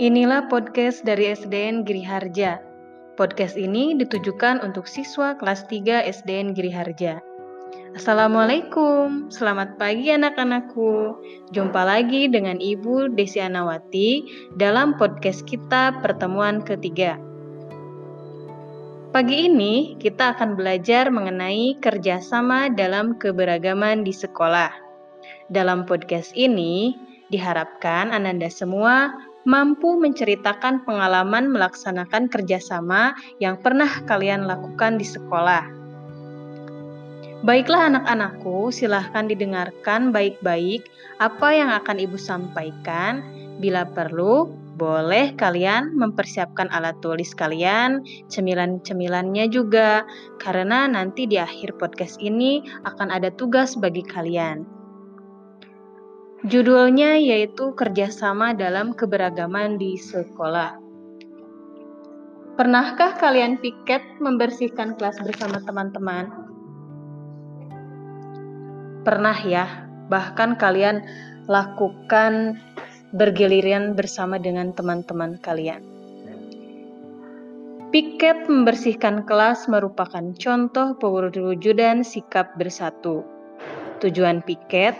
Inilah podcast dari SDN Giri Harja. Podcast ini ditujukan untuk siswa kelas 3 SDN Giri Harja. Assalamualaikum, selamat pagi anak-anakku. Jumpa lagi dengan Ibu Desi Anawati dalam podcast kita pertemuan ketiga. Pagi ini kita akan belajar mengenai kerjasama dalam keberagaman di sekolah. Dalam podcast ini, diharapkan ananda semua mampu menceritakan pengalaman melaksanakan kerjasama yang pernah kalian lakukan di sekolah. Baiklah anak-anakku, silahkan didengarkan baik-baik apa yang akan Ibu sampaikan. Bila perlu, boleh kalian mempersiapkan alat tulis kalian, cemilan-cemilannya juga, karena nanti di akhir podcast ini akan ada tugas bagi kalian. Judulnya yaitu kerjasama dalam keberagaman di sekolah. Pernahkah kalian piket membersihkan kelas bersama teman-teman? Pernah ya, bahkan kalian lakukan bergiliran bersama dengan teman-teman kalian. Piket membersihkan kelas merupakan contoh pewujudan sikap bersatu. Tujuan piket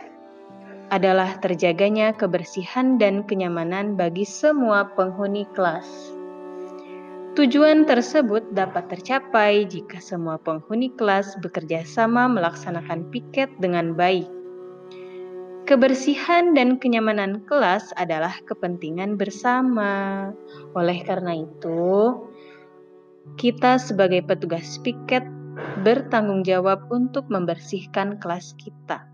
adalah terjaganya kebersihan dan kenyamanan bagi semua penghuni kelas. Tujuan tersebut dapat tercapai jika semua penghuni kelas bekerja sama melaksanakan piket dengan baik. Kebersihan dan kenyamanan kelas adalah kepentingan bersama. Oleh karena itu, kita sebagai petugas piket bertanggung jawab untuk membersihkan kelas kita.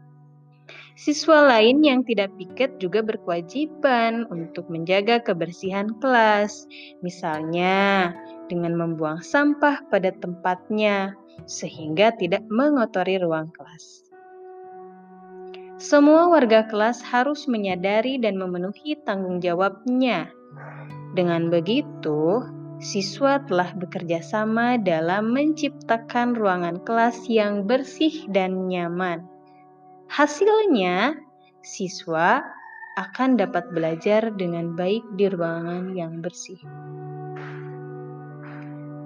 Siswa lain yang tidak piket juga berkewajiban untuk menjaga kebersihan kelas, misalnya dengan membuang sampah pada tempatnya sehingga tidak mengotori ruang kelas. Semua warga kelas harus menyadari dan memenuhi tanggung jawabnya. Dengan begitu, siswa telah bekerja sama dalam menciptakan ruangan kelas yang bersih dan nyaman. Hasilnya, siswa akan dapat belajar dengan baik di ruangan yang bersih.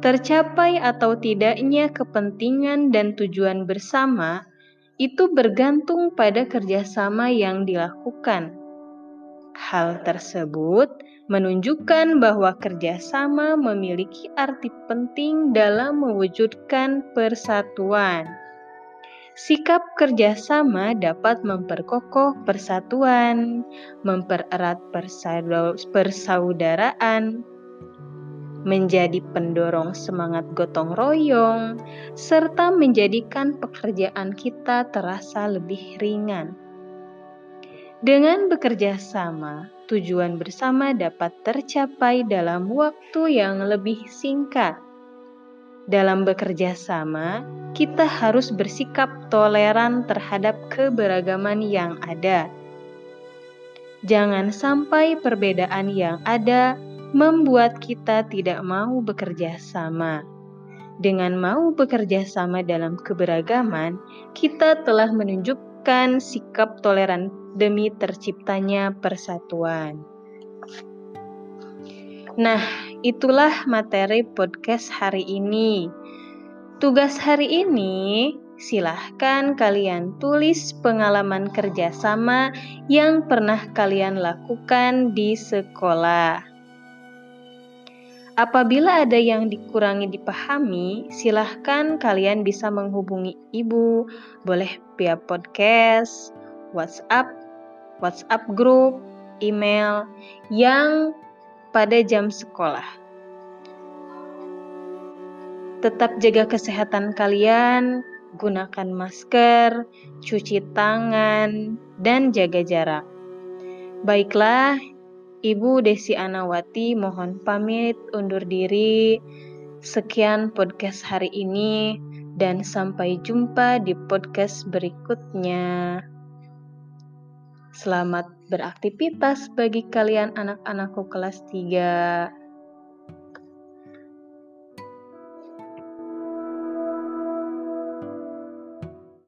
Tercapai atau tidaknya kepentingan dan tujuan bersama itu bergantung pada kerjasama yang dilakukan. Hal tersebut menunjukkan bahwa kerjasama memiliki arti penting dalam mewujudkan persatuan. Sikap kerjasama dapat memperkokoh persatuan, mempererat persaudaraan, menjadi pendorong semangat gotong royong, serta menjadikan pekerjaan kita terasa lebih ringan. Dengan bekerja sama, tujuan bersama dapat tercapai dalam waktu yang lebih singkat. Dalam bekerja sama, kita harus bersikap toleran terhadap keberagaman yang ada. Jangan sampai perbedaan yang ada membuat kita tidak mau bekerja sama. Dengan mau bekerja sama dalam keberagaman, kita telah menunjukkan sikap toleran demi terciptanya persatuan. Nah, itulah materi podcast hari ini. Tugas hari ini, silahkan kalian tulis pengalaman kerjasama yang pernah kalian lakukan di sekolah. Apabila ada yang dikurangi dipahami, silahkan kalian bisa menghubungi Ibu, boleh via podcast, WhatsApp group, email, yang pada jam sekolah. Tetap jaga kesehatan kalian, gunakan masker, cuci tangan, dan jaga jarak. Baiklah, Ibu Desi Anawati mohon pamit undur diri. Sekian podcast hari ini, dan sampai jumpa di podcast berikutnya. Selamat beraktivitas bagi kalian anak-anakku kelas 3.